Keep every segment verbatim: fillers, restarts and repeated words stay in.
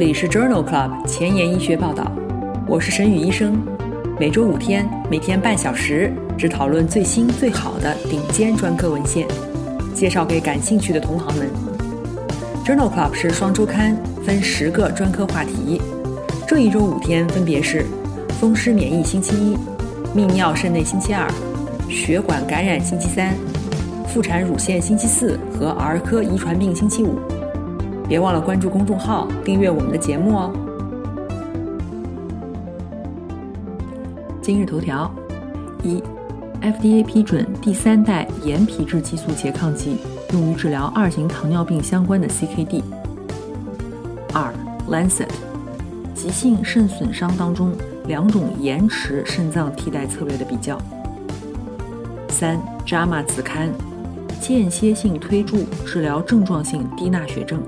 这里是 Journal Club 前沿医学报道，我是沈宇医生，每周五天，每天半小时，只讨论最新最好的顶尖专科文献，介绍给感兴趣的同行们。 Journal Club 是双周刊，分十个专科话题，这一周五天分别是风湿免疫星期一，泌尿肾内星期二，血管感染星期三，妇产乳腺星期四和儿科遗传病星期五。别忘了关注公众号，订阅我们的节目哦。今日头条：一 ，F D A 批准第三代盐皮质激素拮抗剂用于治疗二型糖尿病相关的 C K D。二 ，Lancet， 急性肾损伤当中两种延迟肾脏替代策略的比较。三 ，JAMA 子刊，间歇性推注治疗症状性低钠血症。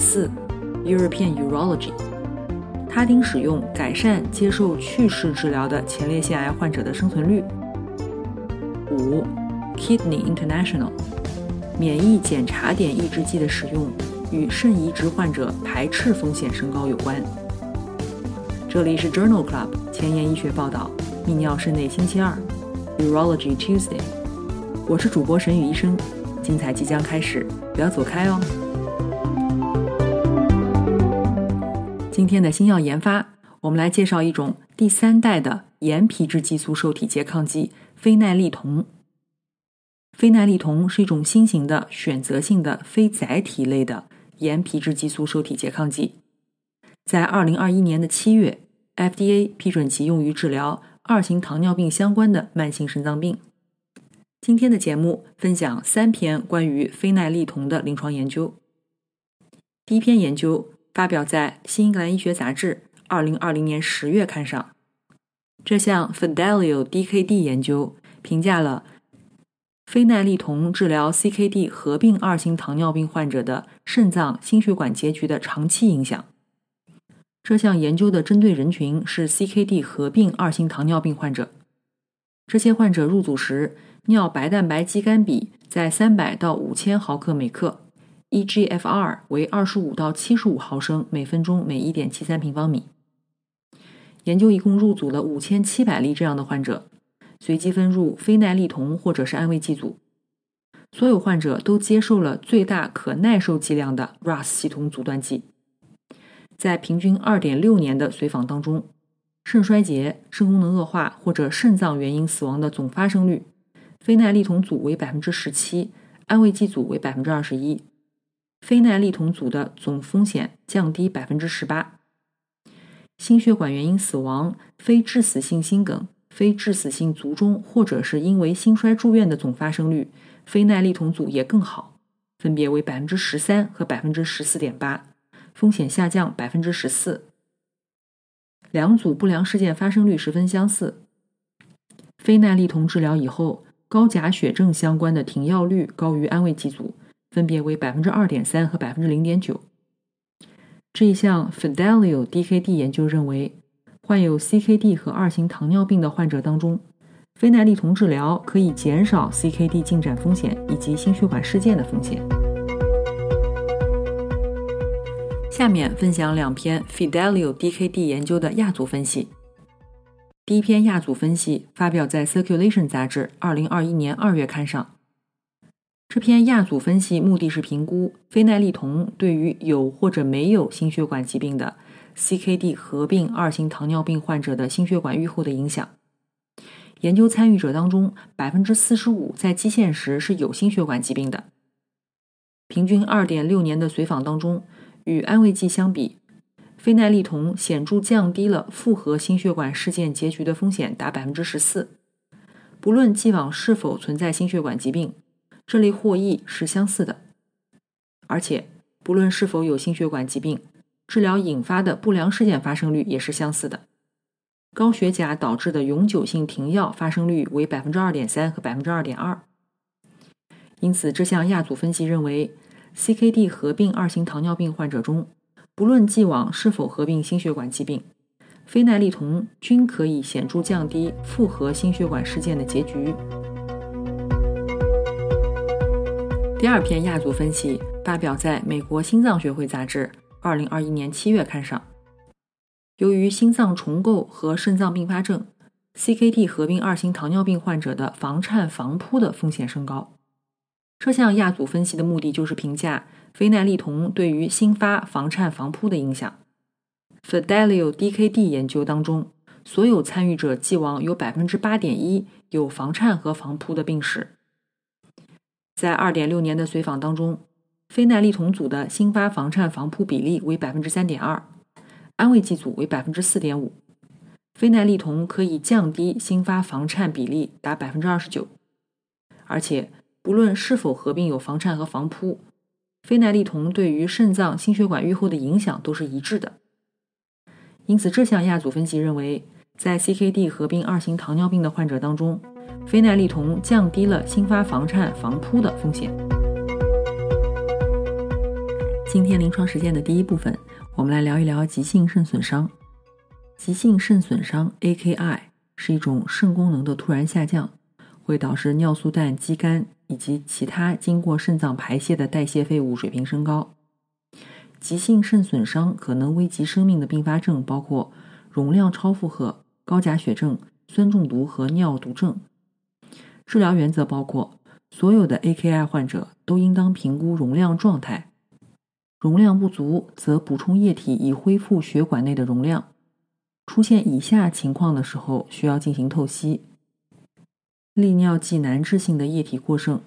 四 European Urology， 他汀使用改善接受去世治疗的前列腺癌患者的生存率。五 Kidney International， 免疫检查点抑制剂的使用与肾移植患者排斥风险升高有关。这里是 Journal Club 前沿医学报道，泌尿肾内星期二 Urology Tuesday， 我是主播沈宇医生，精彩即将开始，不要走开哦。今天的新药研发，我们来介绍一种第三代的盐皮质激素受体拮抗剂非奈利酮。非奈利酮是一种新型的选择性的非载体类的盐皮质激素受体拮抗剂，在二零二一年的七月 F D A 批准其用于治疗二型糖尿病相关的慢性肾脏病。今天的节目分享三篇关于非奈利酮的临床研究。第一篇研究发表在新英格兰医学杂志二零二零年十月刊上，这项 Fidelio D K D 研究评价了非奈利酮治疗 C K D 合并二型糖尿病患者的肾脏心血管结局的长期影响。这项研究的针对人群是 C K D 合并二型糖尿病患者，这些患者入组时尿白蛋白肌酐比在三百到五千毫克每克，E G F R 为二十五到七十五毫升每分钟每 一点七三平方米。研究一共入组了五千七百例这样的患者，随机分入非奈利酮或者是安慰剂组。所有患者都接受了最大可耐受剂量的 R A S 系统阻断剂。在平均 二点六年的随访当中，肾衰竭、肾功能恶化或者肾脏原因死亡的总发生率，非奈利酮组为 百分之十七， 安慰剂组为 百分之二十一，非奈利酮组的总风险降低 百分之十八， 心血管原因死亡、非致死性心梗、非致死性卒中或者是因为心衰住院的总发生率，非奈利酮组也更好，分别为 百分之十三 和 百分之十四点八， 风险下降 百分之十四。 两组不良事件发生率十分相似，非奈利酮治疗以后高钾血症相关的停药率高于安慰剂组，分别为 百分之二点三 和 百分之零点九。 这一项 Fidelio D K D 研究认为，患有 C K D 和二型糖尿病的患者当中，非奈利酮治疗可以减少 C K D 进展风险以及心血管事件的风险。下面分享两篇 Fidelio D K D 研究的亚组分析。第一篇亚组分析发表在 Circulation 杂志二零二一年二月刊上。这篇亚组分析目的是评估非奈利酮对于有或者没有心血管疾病的 C K D 合并二型糖尿病患者的心血管预后的影响。研究参与者当中 百分之四十五 在基线时是有心血管疾病的。平均 二点六年的随访当中，与安慰剂相比，非奈利酮显著降低了复合心血管事件结局的风险达 百分之十四。 不论既往是否存在心血管疾病，这类获益是相似的，而且不论是否有心血管疾病，治疗引发的不良事件发生率也是相似的。高血钾导致的永久性停药发生率为 百分之二点三 和 百分之二点二。 因此这项亚组分析认为， C K D 合并二型糖尿病患者中，不论既往是否合并心血管疾病，非奈利酮均可以显著降低复合心血管事件的结局。第二篇亚组分析发表在美国心脏学会杂志二零二一年七月刊上。由于心脏重构和肾脏并发症， C K D 合并二型糖尿病患者的房颤房扑的风险升高。这项亚组分析的目的就是评价非奈利酮对于新发房颤房扑的影响。Fidelio D K D 研究当中，所有参与者既往有 百分之八点一 有房颤和房扑的病史。在 二点六年的随访当中，非奈利酮组的新发房颤房扑比例为 百分之三点二，安慰剂组为 百分之四点五。 非奈利酮可以降低新发房颤比例达 百分之二十九， 而且无论是否合并有房颤和房扑，非奈利酮对于肾脏心血管预后的影响都是一致的。因此这项亚组分析认为，在 C K D 合并二型糖尿病的患者当中，非奈利酮降低了新发房颤房扑的风险。今天临床实践的第一部分，我们来聊一聊急性肾损伤。急性肾损伤 A K I 是一种肾功能的突然下降，会导致尿素氮肌酐以及其他经过肾脏排泄的代谢废物水平升高。急性肾损伤可能危及生命的并发症包括容量超负荷、高钾血症、酸中毒和尿毒症。治疗原则包括所有的 A K I 患者都应当评估容量状态，容量不足则补充液体以恢复血管内的容量。出现以下情况的时候需要进行透析：利尿剂难治性的液体过剩，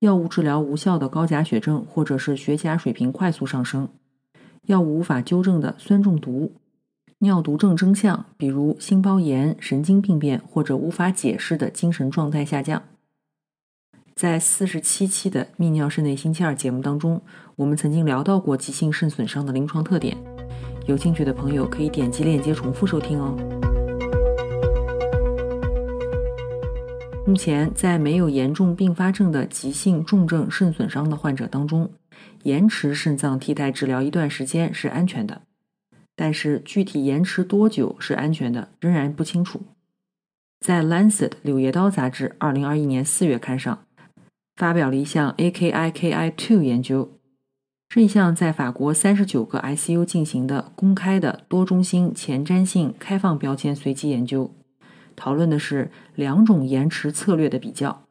药物治疗无效的高钾血症或者是血钾水平快速上升，药物无法纠正的酸中毒，尿毒症征象，比如心包炎、神经病变或者无法解释的精神状态下降。在四十七期的泌尿肾内星期二节目当中，我们曾经聊到过急性肾损伤的临床特点，有兴趣的朋友可以点击链接重复收听哦。目前在没有严重并发症的急性重症肾损伤的患者当中，延迟肾脏替代治疗一段时间是安全的，但是具体延迟多久是安全的仍然不清楚。在 Lancet 柳叶刀杂志二零二一年四月刊上发表了一项 A K I K I 二 研究，是一项在法国三十九个 I C U 进行的公开的多中心前瞻性开放标签随机研究，讨论的是两种延迟策略的比较。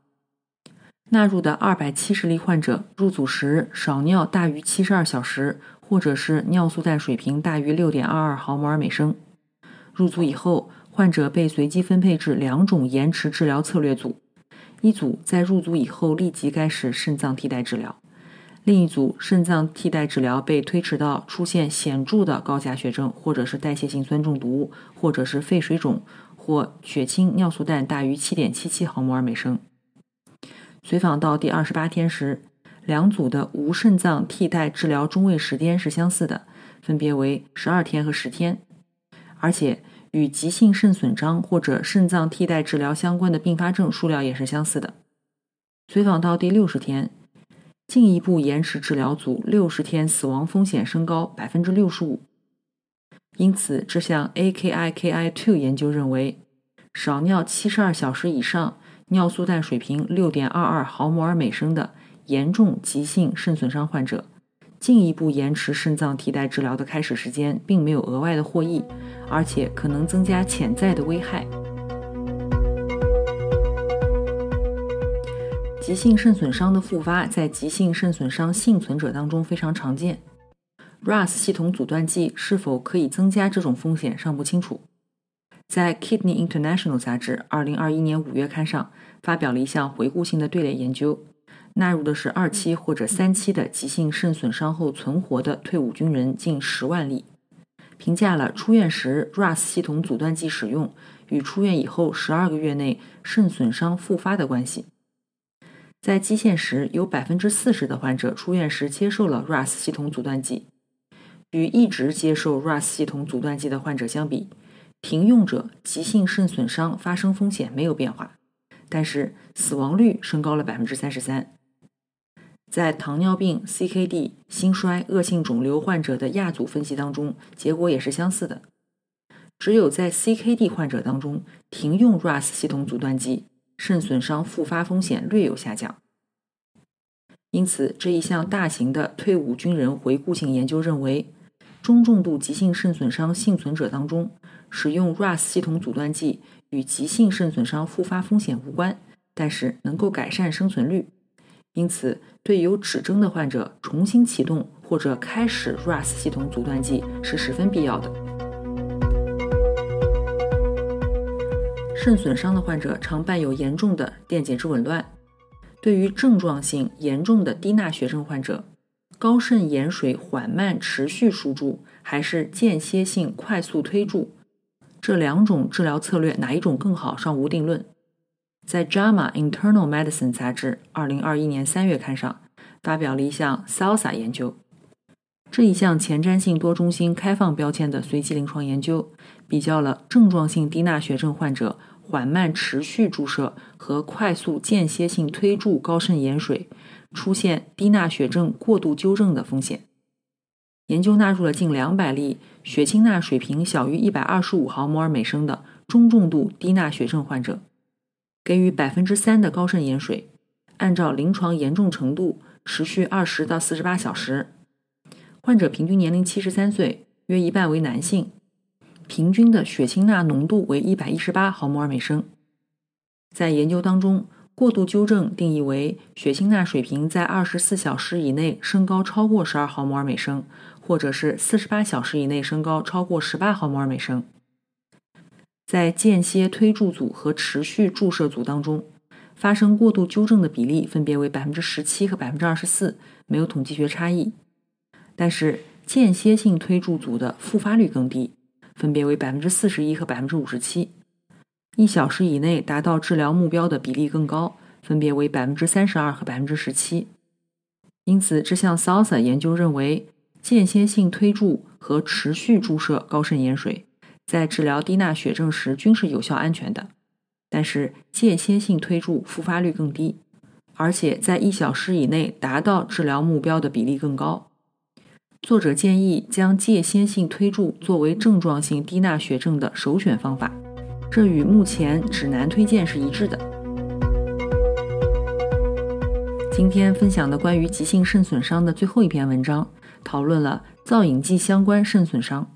纳入的二百七十例患者入组时少尿大于七十二小时，或者是尿素氮水平大于 六点二二毫摩尔每升。入组以后，患者被随机分配至两种延迟治疗策略组，一组在入组以后立即开始肾脏替代治疗，另一组肾脏替代治疗被推迟到出现显著的高钾血症或者是代谢性酸中毒或者是肺水肿或血清尿素氮大于 七点七七毫摩尔每升。随访到第二十八天时，两组的无肾脏替代治疗中位时间是相似的，分别为十二天和十天，而且与急性肾损伤或者肾脏替代治疗相关的并发症数量也是相似的。随访到第六十天，进一步延迟治疗组六十天死亡风险升高 百分之六十五。因此这项 A K I K I 二 研究认为，少尿七十二小时以上，尿素氮水平 六点二二毫摩尔每升的严重急性肾损伤患者，进一步延迟肾脏替代治疗的开始时间并没有额外的获益，而且可能增加潜在的危害。急性肾损伤的复发在急性肾损伤幸存者当中非常常见，R A S 系统阻断剂是否可以增加这种风险尚不清楚。在 Kidney International 杂志二零二一年五月刊上发表了一项回顾性的队列研究，纳入的是二期或者三期的急性肾损伤后存活的退伍军人近十万例，评价了出院时 R A S 系统阻断剂使用与出院以后十二个月内肾损伤复发的关系。在基线时有 百分之四十 的患者出院时接受了 R A S 系统阻断剂，与一直接受 R A S 系统阻断剂的患者相比，停用者急性肾损伤发生风险没有变化，但是死亡率升高了 百分之三十三。 在糖尿病、 C K D、 心衰、恶性肿瘤患者的亚组分析当中，结果也是相似的，只有在 C K D 患者当中停用 R A S 系统阻断剂，肾损伤复发风险略有下降。因此这一项大型的退伍军人回顾性研究认为，中重度急性肾损伤幸存者当中，使用 R A S 系统阻断剂与急性肾损伤复发风险无关，但是能够改善生存率。因此，对有指征的患者重新启动或者开始 R A S 系统阻断剂是十分必要的。肾损伤的患者常伴有严重的电解质紊乱，对于症状性严重的低钠血症患者，高渗盐水缓慢持续输注还是间歇性快速推注，这两种治疗策略哪一种更好尚无定论。在 J A M A Internal Medicine 杂志二零二一年三月刊上发表了一项 SALSA 研究，这一项前瞻性多中心开放标签的随机临床研究，比较了症状性低钠血症患者缓慢持续注射和快速间歇性推注高渗盐水出现低钠血症过度纠正的风险。研究纳入了近两百例血清钠水平小于一百二十五毫摩尔每升的中重度低钠血症患者，给予 百分之三 的高渗盐水，按照临床严重程度持续二十到四十八小时。患者平均年龄七十三岁，约一半为男性，平均的血清钠浓度为一百一十八毫摩尔每升。在研究当中，过度纠正定义为血清钠水平在二十四小时以内升高超过十二毫摩尔每升，或者是四十八小时以内升高超过十八毫摩尔每升。在间歇推注组和持续注射组当中，发生过度纠正的比例分别为 百分之十七 和 百分之二十四， 没有统计学差异。但是间歇性推注组的复发率更低，分别为 百分之四十一 和 百分之五十七，一小时以内达到治疗目标的比例更高，分别为 百分之三十二 和 百分之十七。 因此这项 SALSA 研究认为，间歇性推注和持续注射高渗盐水在治疗低钠血症时均是有效安全的，但是间歇性推注复发率更低，而且在一小时以内达到治疗目标的比例更高。作者建议将间歇性推注作为症状性低钠血症的首选方法，这与目前指南推荐是一致的。今天分享的关于急性肾损伤的最后一篇文章，讨论了造影剂相关肾损伤。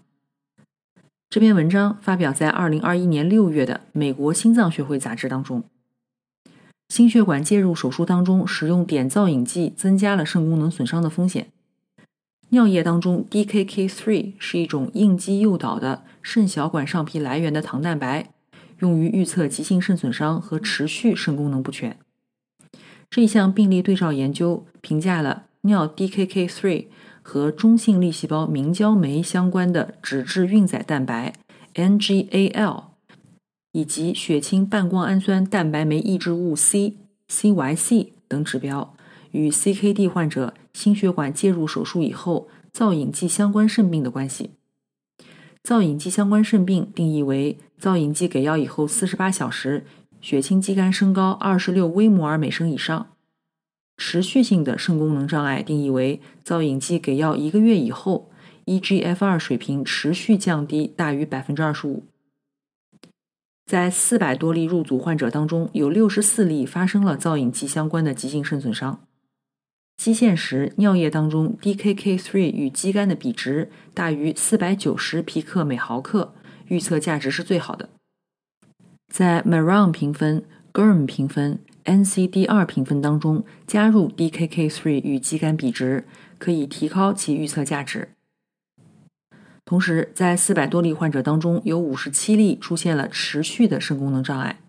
这篇文章发表在二零二一年六月的美国心脏学会杂志当中。心血管介入手术当中使用碘造影剂增加了肾功能损伤的风险。尿液当中 D K K 三 是一种应激诱导的肾小管上皮来源的糖蛋白，用于预测急性肾损伤和持续肾功能不全。这一项病例对照研究评价了尿 D K K 三 和中性粒细胞明胶酶相关的脂质运载蛋白 N G A L 以及血清半胱氨酸蛋白酶抑制物 C C Y C 等指标与 C K D 患者心血管介入手术以后造影剂相关肾病的关系。造影剂相关肾病定义为造影剂给药以后四十八小时血清肌酐升高二十六微摩尔每升以上，持续性的肾功能障碍定义为造影剂给药一个月以后 E G F R 水平持续降低大于 百分之二十五。 在四百多例入组患者当中，有六十四例发生了造影剂相关的急性肾损伤。基线时尿液当中 D K K 三 与肌酐的比值大于四百九十皮克每毫克，预测价值是最好的。在 Maron 评分、 G E R M 评分、 N C D R 评分当中加入 D K K 三 与肌酐比值，可以提高其预测价值。同时在四百多例患者当中，有五十七例出现了持续的肾功能障碍，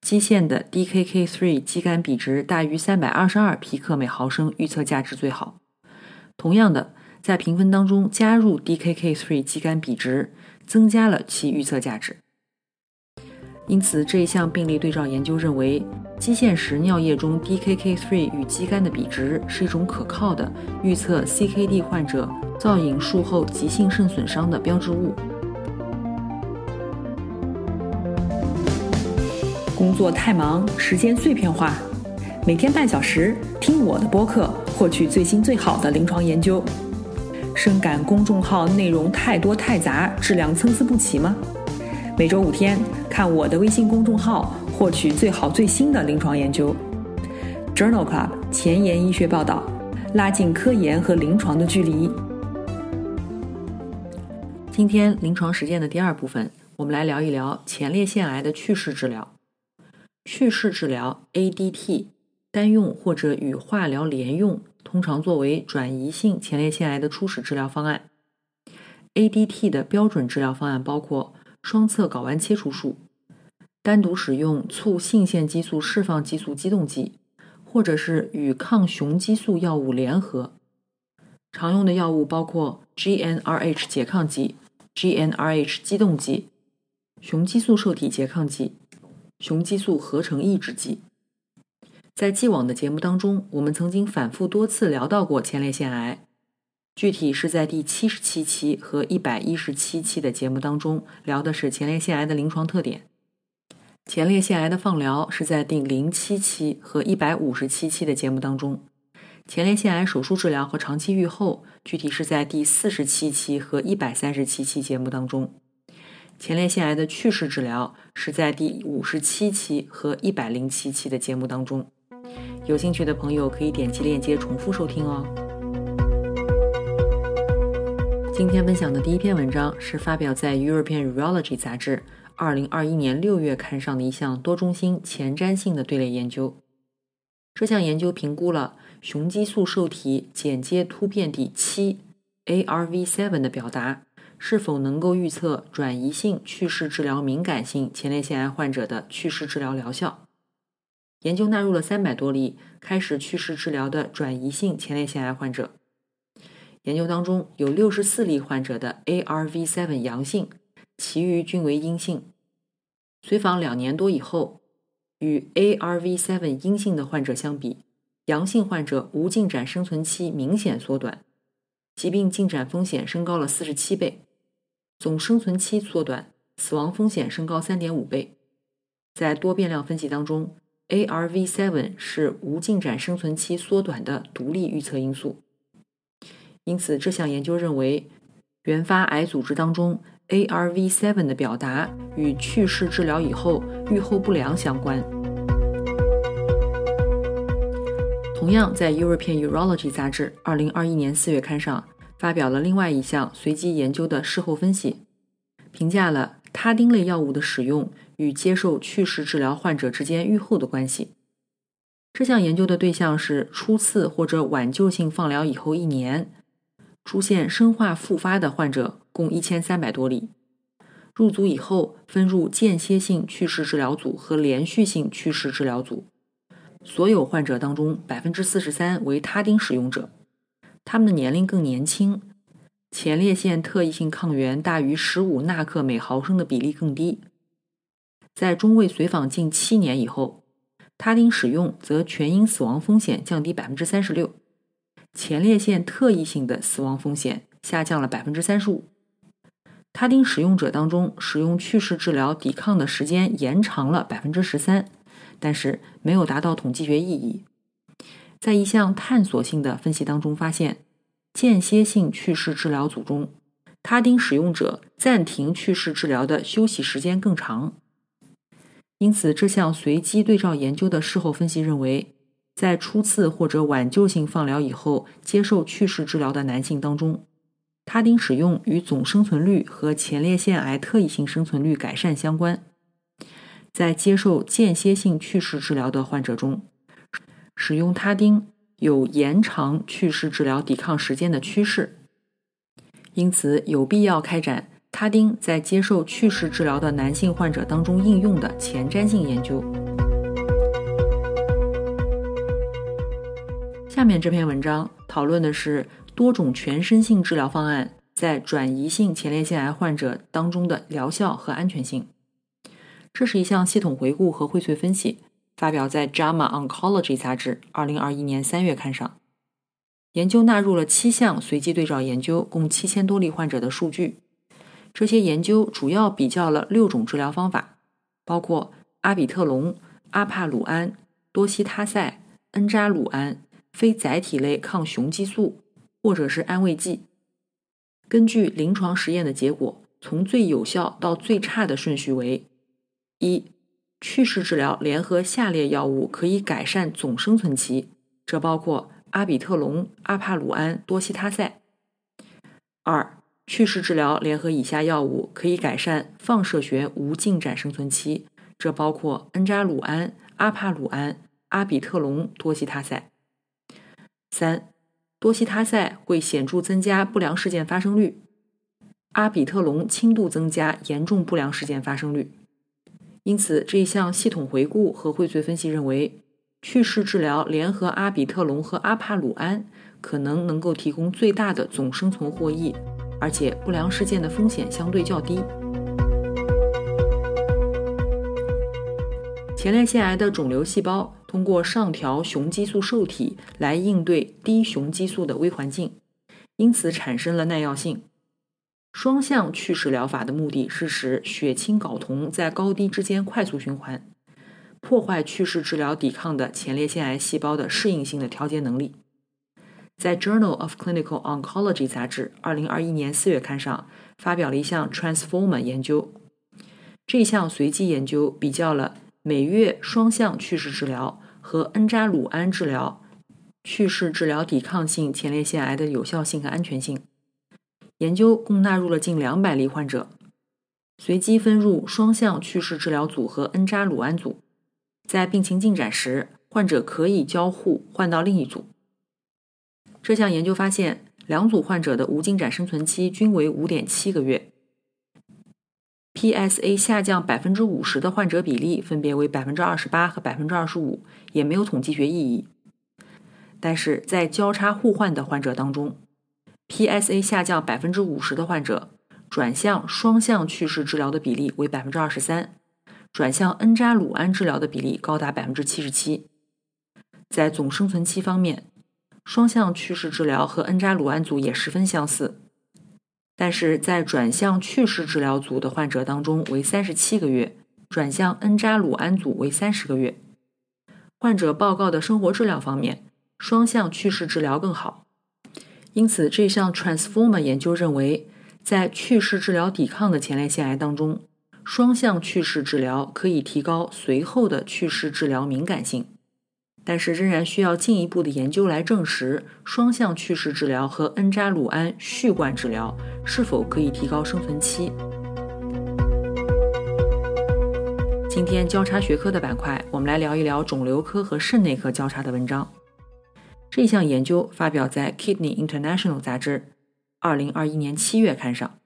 基线的 D K K 三 肌酐比值大于三百二十二皮克每毫升，预测价值最好。同样的，在评分当中加入 D K K 三 肌酐比值，增加了其预测价值。因此这一项病例对照研究认为，基线时尿液中 D K K 三 与肌酐的比值是一种可靠的预测 C K D 患者造影术后急性肾损伤的标志物。工作太忙，时间碎片化，每天半小时听我的播客，获取最新最好的临床研究。深感公众号内容太多太杂，质量参差不齐吗？每周五天看我的微信公众号，获取最好最新的临床研究。 Journal Club 前沿医学报道，拉近科研和临床的距离。今天临床实践的第二部分，我们来聊一聊前列腺癌的去势治疗。去势治疗 A D T 单用或者与化疗联用，通常作为转移性前列腺癌的初始治疗方案。A D T 的标准治疗方案包括双侧睾丸切除术、单独使用促性腺激素释放激素激动剂，或者是与抗雄激素药物联合。常用的药物包括 G N R H 拮抗剂、G N R H 激动剂、雄激素受体拮抗剂、雄激素合成抑制剂。在既往的节目当中，我们曾经反复多次聊到过前列腺癌，具体是在第七十七期和一百一十七期的节目当中聊的是前列腺癌的临床特点。前列腺癌的放疗是在第零七期和一百五十七期的节目当中。前列腺癌手术治疗和长期预后具体是在第四十七期和一百三十七期节目当中。前列腺癌的去势治疗是在第五十七期和一百零七期的节目当中。有兴趣的朋友可以点击链接重复收听哦。今天分享的第一篇文章是发表在 European Urology 杂志二零二一年六月刊上的一项多中心前瞻性的队列研究。这项研究评估了雄激素受体剪接突变第七 A R V 七 的表达是否能够预测转移性去势治疗敏感性前列腺癌患者的去势治疗疗效。研究纳入了三百多例开始去势治疗的转移性前列腺癌患者。研究当中有六十四例患者的 A R V 七 阳性，其余均为阴性。随访两年多以后，与 A R V 七 阴性的患者相比，阳性患者无进展生存期明显缩短，疾病进展风险升高了四十七倍，总生存期缩短，死亡风险升高 三点五倍。在多变量分析当中， A R V 七 是无进展生存期缩短的独立预测因素。因此这项研究认为，原发癌组织当中 A R V 七 的表达与去势治疗以后预后不良相关。同样在 European Urology 杂志二零二一年四月刊上发表了另外一项随机研究的事后分析，评价了他汀类药物的使用与接受去势治疗患者之间预后的关系。这项研究的对象是初次或者挽救性放疗以后一年出现生化复发的患者，共一千三百多例。入组以后分入间歇性去势治疗组和连续性去势治疗组，所有患者当中 百分之四十三 为他汀使用者，他们的年龄更年轻，前列腺特异性抗原大于十五纳克每毫升的比例更低。在中位随访近七年以后，他汀使用则全因死亡风险降低 百分之三十六， 前列腺特异性的死亡风险下降了 百分之三十五。他汀使用者当中，使用去势治疗抵抗的时间延长了 百分之十三，但是没有达到统计学意义。在一项探索性的分析当中发现，间歇性去势治疗组中，他汀使用者暂停去势治疗的休息时间更长。因此这项随机对照研究的事后分析认为，在初次或者挽救性放疗以后接受去势治疗的男性当中，他汀使用与总生存率和前列腺癌特异性生存率改善相关。在接受间歇性去势治疗的患者中，使用他汀有延长去势治疗抵抗时间的趋势。因此有必要开展他汀在接受去势治疗的男性患者当中应用的前瞻性研究。下面这篇文章讨论的是多种全身性治疗方案在转移性前列腺癌患者当中的疗效和安全性。这是一项系统回顾和荟萃分析，发表在 JAMA Oncology 杂志二零二一年三月刊上。研究纳入了七项随机对照研究，共七千多例患者的数据。这些研究主要比较了六种治疗方法，包括阿比特龙、阿帕鲁胺、多西他赛、恩扎鲁胺、非载体类抗雄激素或者是安慰剂。根据临床实验的结果，从最有效到最差的顺序为：一、去势治疗联合下列药物可以改善总生存期，这包括阿比特龙、阿帕鲁胺、多西他赛。二、祛视治疗联合以下药物可以改善放射学无进展生存期，这包括恩扎鲁胺、阿帕鲁胺、阿比特隆多西他赛。三、多西他赛会显著增加不良事件发生率，阿比特隆轻度增加严重不良事件发生率。因此，这一项系统回顾和荟萃分析认为，祛视治疗联合阿比特隆和阿帕鲁胺可能能够提供最大的总生存获益，而且不良事件的风险相对较低。前列腺癌的肿瘤细胞通过上调雄激素受体来应对低雄激素的微环境，因此产生了耐药性。双向祛视疗法的目的是使血清睾酮在高低之间快速循环，破坏祛视治疗抵抗的前列腺癌细胞的适应性的调节能力。在 Journal of Clinical Oncology 杂志二零二一年四月刊上发表了一项 Transformer 研究，这项随机研究比较了每月双向祛视治疗和恩扎鲁胺治疗祛视治疗抵抗性前列腺癌的有效性和安全性。研究共纳入了近两百例患者，随机分入双向祛视治疗组和恩扎鲁胺组，在病情进展时，患者可以交互换到另一组。这项研究发现，两组患者的无进展生存期均为 五点七个月， P S A 下降 百分之五十 的患者比例分别为 百分之二十八 和 百分之二十五， 也没有统计学意义。但是在交叉互换的患者当中，P S A 下降 百分之五十 的患者转向双向祛视治疗的比例为 百分之二十三， 转向恩扎鲁胺治疗的比例高达 百分之七十七。 在总生存期方面，双向祛视治疗和恩扎鲁胺组也十分相似，但是在转向祛视治疗组的患者当中为三十七个月，转向恩扎鲁胺组为三十个月。患者报告的生活质量方面，双向祛视治疗更好。因此，这项 Transformer 研究认为，在祛视治疗抵抗的前列腺癌当中，双向祛视治疗可以提高随后的祛视治疗敏感性，但是仍然需要进一步的研究来证实双向祛视治疗和恩扎鲁胺续贯治疗是否可以提高生存期。今天交叉学科的板块，我们来聊一聊肿瘤科和肾内科交叉的文章。这项研究发表在 Kidney International 杂志二零二一年七月刊上。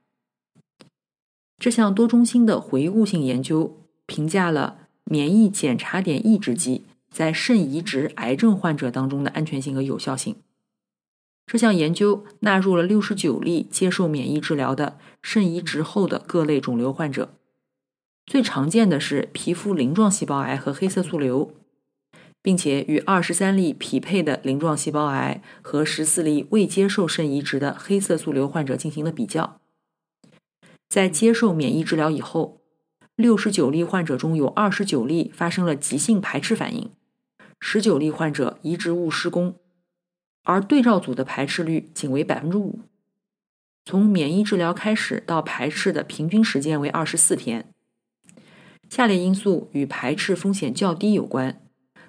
这项多中心的回顾性研究评价了免疫检查点抑制剂在肾移植癌症患者当中的安全性和有效性。这项研究纳入了六十九例接受免疫治疗的肾移植后的各类肿瘤患者，最常见的是皮肤鳞状细胞癌和黑色素瘤，并且与二十三例匹配的鳞状细胞癌和十四例未接受肾移植的黑色素瘤患者进行了比较。在接受免疫治疗以后，六十九例患者中有二十九例发生了急性排斥反应，十九例患者移植物失功，而对照组的排斥率仅为 百分之五。 从免疫治疗开始到排斥的平均时间为二十四天。下列因素与排斥风险较低有关，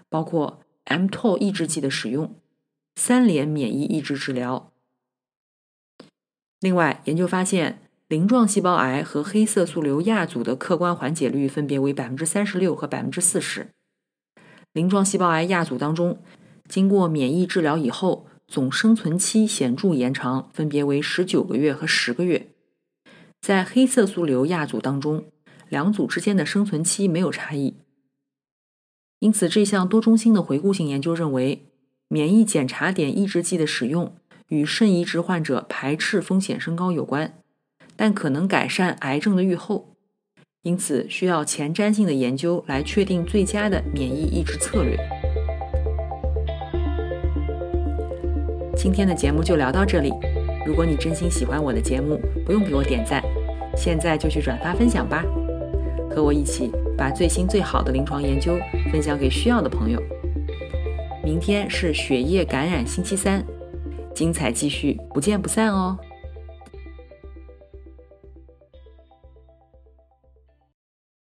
包括 M T O R 抑制剂的使用、三联免疫抑制治疗。另外，研究发现，鳞状细胞癌和黑色素瘤亚组的客观缓解率分别为 百分之三十六 和 百分之四十。 鳞状细胞癌亚组当中，经过免疫治疗以后，总生存期显著延长，分别为十九个月和十个月。在黑色素瘤亚组当中，两组之间的生存期没有差异。因此，这项多中心的回顾性研究认为，免疫检查点抑制剂的使用与肾移植患者排斥风险升高有关，但可能改善癌症的预后。因此，需要前瞻性的研究来确定最佳的免疫抑制策略。今天的节目就聊到这里。如果你真心喜欢我的节目，不用给我点赞，现在就去转发分享吧。和我一起把最新最好的临床研究分享给需要的朋友。明天是血液感染星期三，精彩继续，不见不散哦。